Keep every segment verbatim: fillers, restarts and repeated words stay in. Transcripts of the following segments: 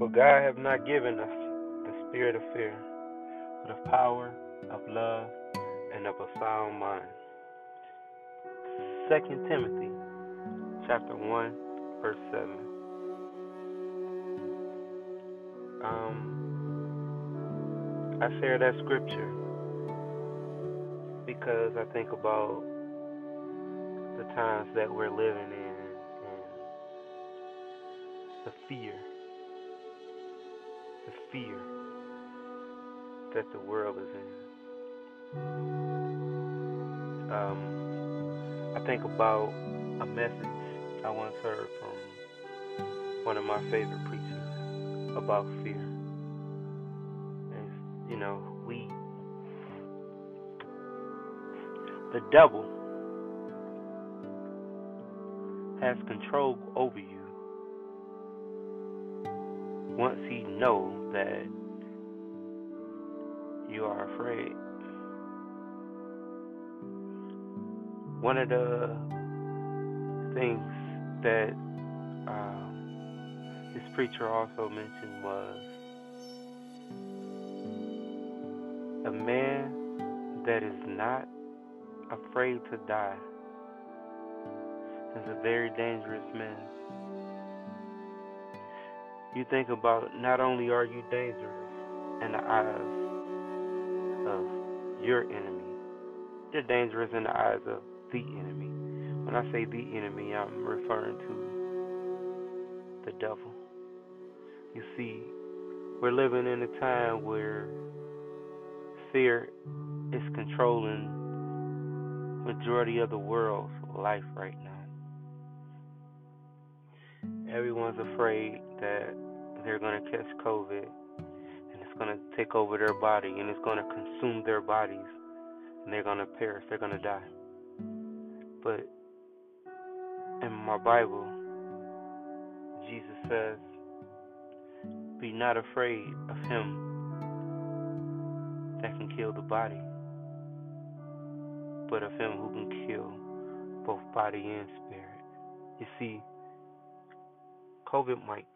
For God hath not given us the spirit of fear, but of power, of love, and of a sound mind. Second Timothy chapter one, verse seven. Um, I share that scripture because I think about the times that we're living in and the fear, the fear that the world is in. Um, I think about a message I once heard from one of my favorite preachers about fear. And, you know, we, the devil has control over you once he knows that you are afraid. One of the things that um, this preacher also mentioned was a man that is not afraid to die is a very dangerous man. You think about, not only are you dangerous in the eyes of your enemy, you're dangerous in the eyes of the enemy. When I say the enemy, I'm referring to the devil. You see, we're living in a time where fear is controlling majority of the world's life right now. Everyone's afraid that they're going to catch COVID and it's going to take over their body and it's going to consume their bodies and they're going to perish, they're going to die. But in my Bible, Jesus says, be not afraid of him that can kill the body, but of him who can kill both body and spirit. You see, COVID might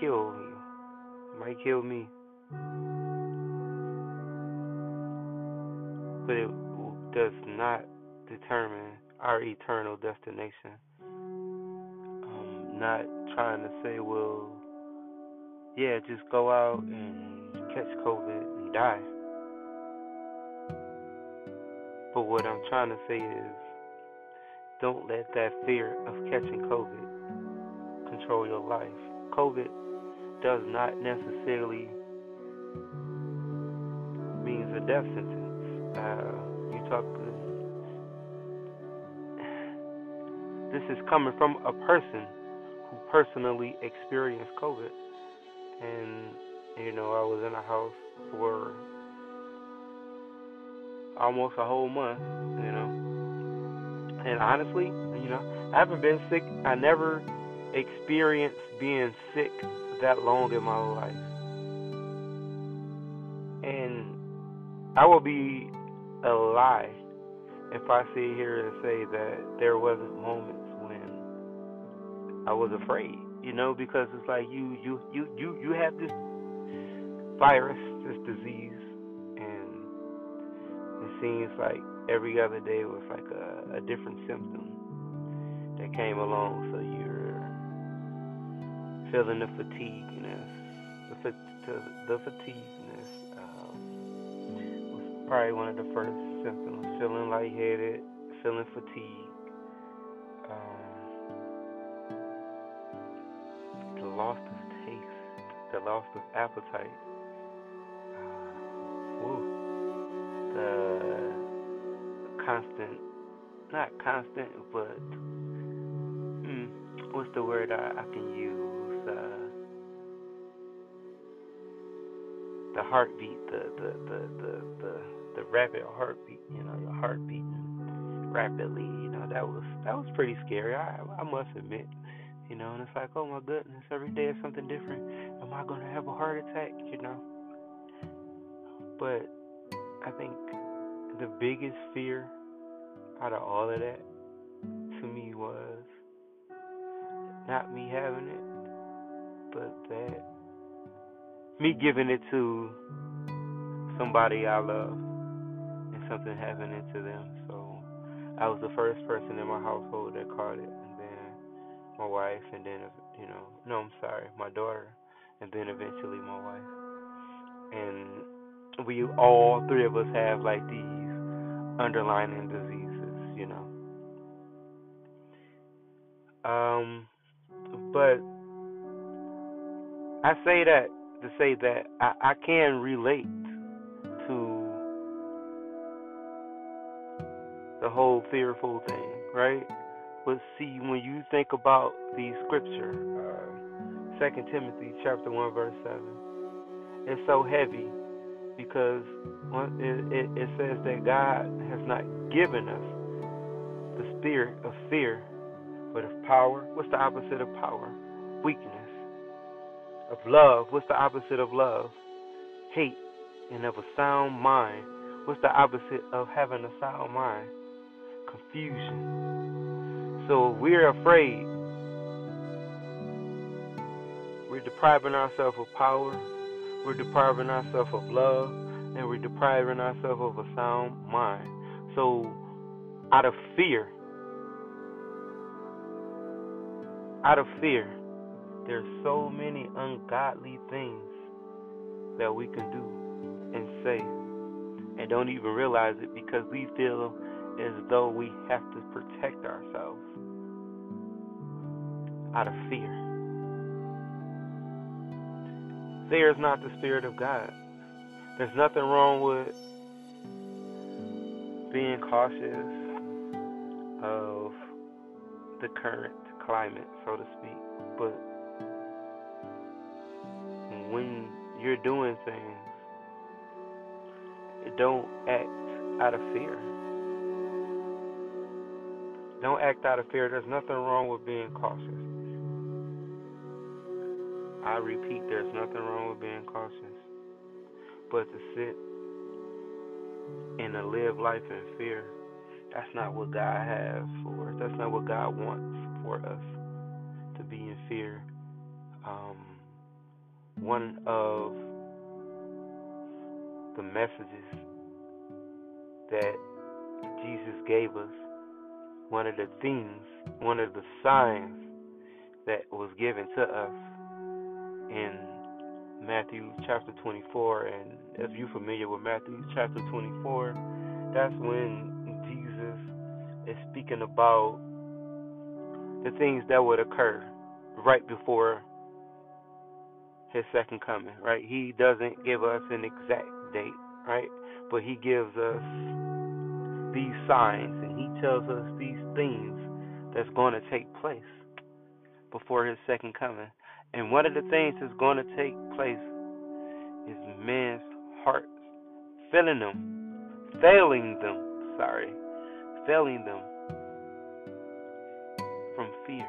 kill you, might kill me, but it does not determine our eternal destination. I'm not trying to say, well, yeah, just go out and catch COVID and die. But what I'm trying to say is, don't let that fear of catching COVID control your life. COVID does not necessarily mean a death sentence. Uh, you talk. This is coming from a person who personally experienced COVID, and you know, I was in a house for almost a whole month, you know. And honestly, you know, I haven't been sick. I never experienced being sick that long in my life. And I will be a lie if I sit here and say that there wasn't moments when I was afraid, you know, because it's like you, you, you, you, you have this virus, this disease. It seems like every other day was like a, a different symptom that came along. So you're feeling the fatigueness, the, fat- the fatigueness um, was probably one of the first symptoms. Feeling lightheaded, feeling fatigued, um, the loss of taste, the loss of appetite. Uh, woo. The constant, not constant, but mm, what's the word I, I can use? Uh, the heartbeat, the the, the the the the rapid heartbeat. You know, your heart beating rapidly. You know, that was that was pretty scary. I I must admit. You know, and it's like, oh my goodness, every day is something different. Am I gonna have a heart attack? You know, but I think the biggest fear out of all of that to me was not me having it, but that me giving it to somebody I love and something happening to them. So I was the first person in my household that caught it, and then my wife, and then, you know, no, I'm sorry, my daughter, and then eventually my wife. And we all three of us have like these underlying diseases, you know. Um, but I say that to say that I, I can relate to the whole fearful thing, right? But see, when you think about the scripture, uh, Second Timothy chapter one verse seven, it's so heavy because it, it, it says that God has not given us the spirit of fear, but of power. What's the opposite of power? Weakness. Of love. What's the opposite of love? Hate. And of a sound mind. What's the opposite of having a sound mind? Confusion. So if we're afraid, we're depriving ourselves of power, we're depriving ourselves of love, and we're depriving ourselves of a sound mind. So out of fear, Out of fear, there's so many ungodly things that we can do and say and don't even realize it because we feel as though we have to protect ourselves out of fear. Fear is not the spirit of God. There's nothing wrong with being cautious of the current climate, so to speak, but when you're doing things, don't act out of fear. Don't act out of fear. There's nothing wrong with being cautious. I repeat, there's nothing wrong with being cautious, but to sit and to live life in fear, that's not what God has for us. That's not what God wants for us, to be in fear. Um, one of the messages that Jesus gave us, one of the things, one of the signs that was given to us in Matthew chapter twenty-four, and if you're familiar with Matthew chapter twenty-four, that's when is speaking about the things that would occur right before his second coming, right? He doesn't give us an exact date, right? But he gives us these signs, and he tells us these things that's going to take place before his second coming. And one of the things that's going to take place is men's hearts failing them, failing them, sorry, failing them from fear.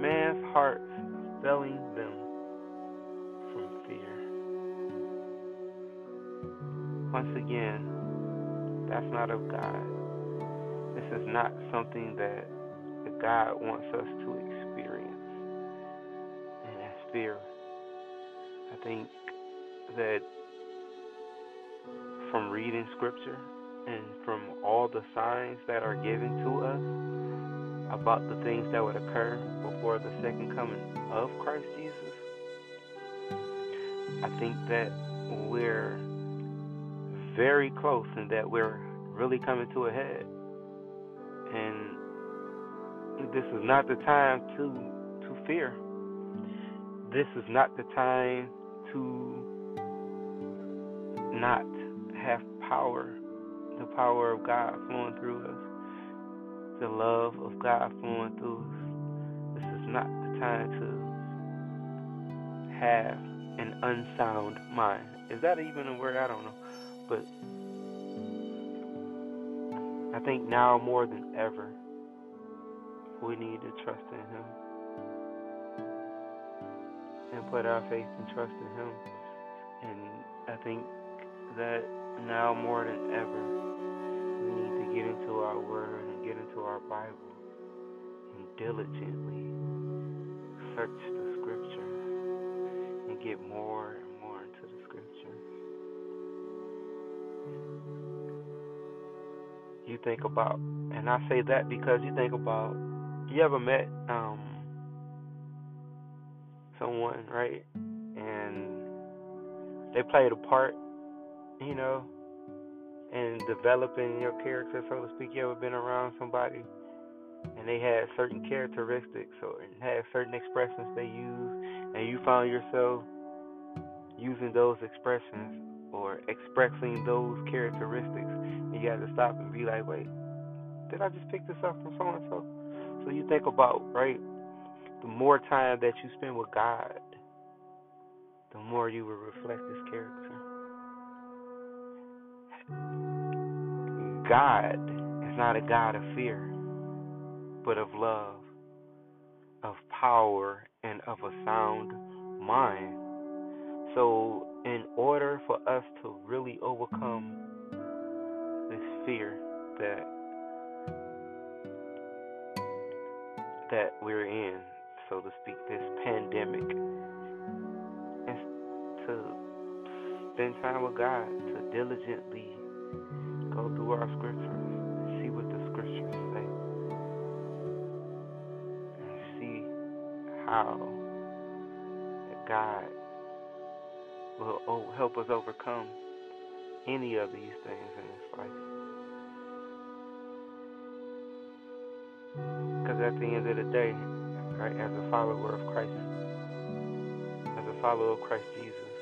Man's hearts failing them from fear. Once again, that's not of God. This is not something that God wants us to experience. And that's fear. I think that from reading scripture and from all the signs that are given to us about the things that would occur before the second coming of Christ Jesus, I think that we're very close and that we're really coming to a head. And this is not the time to, to fear. This is not the time to not have power, the power of God flowing through us, the love of God flowing through us. This is not the time to have an unsound mind. Is that even a word? I don't know. But I think now more than ever, we need to trust in him and put our faith and trust in him. And I think that now more than ever, we need to get into our word and get into our Bible and diligently search the scripture and get more and more into the scripture. You think about, and I say that because you think about, you ever met um, someone, right? And they played a part, you know, in developing your character, so to speak. You ever been around somebody and they had certain characteristics or had certain expressions they used, and you found yourself using those expressions or expressing those characteristics, and you had to stop and be like, wait, did I just pick this up from so-and-so? So you think about, right, the more time that you spend with God, the more you will reflect His character. God is not a God of fear, but of love, of power, and of a sound mind. So in order for us to really overcome this fear that that we're in, so to speak, this pandemic, is to spend time with God, to diligently go through our scriptures and see what the scriptures say, and see how God will help us overcome any of these things in this life. Because at the end of the day, right, as a follower of Christ, as a follower of Christ Jesus,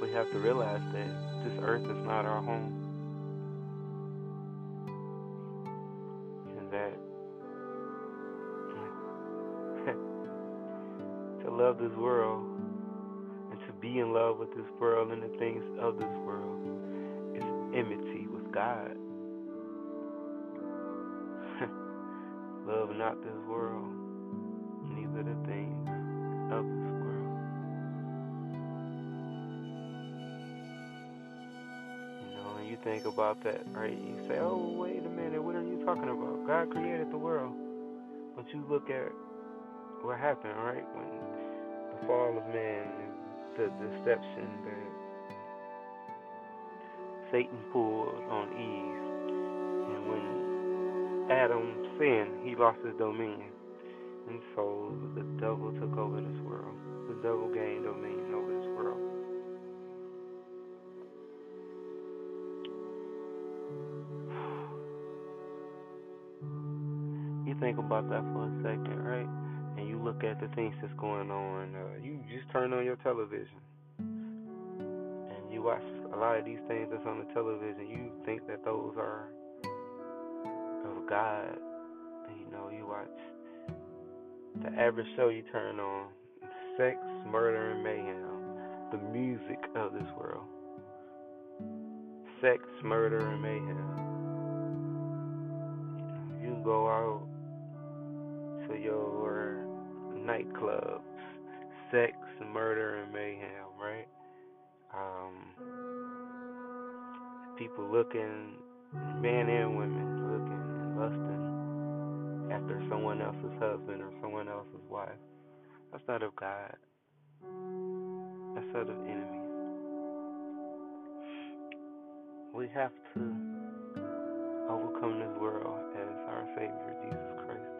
we have to realize that this earth is not our home. And that to love this world and to be in love with this world and the things of this world is enmity with God. Love not this world, neither the things of this world. You know, and you think about that, right? You say, oh, wait a minute, what are you talking about? God created the world. But you look at what happened, right? When the fall of man and the deception that Satan pulled on Eve, and when Adam sinned, he lost his dominion. And so the devil took over this world. The devil gained dominion over this world. You think about that for a second, right? And you look at the things that's going on. Uh, you just turn on your television and you watch a lot of these things that's on the television. You think that those are of God. You know, you watch the average show you turn on, sex, murder, and mayhem, the music of this world. Sex, murder, and mayhem. You go out to your nightclubs, sex, murder, and mayhem, right? Um, people looking, men and women looking, lusting after someone else's husband or someone else's wife. That's not of God. That's not of enemy. We have to overcome this world as our Savior, Jesus Christ.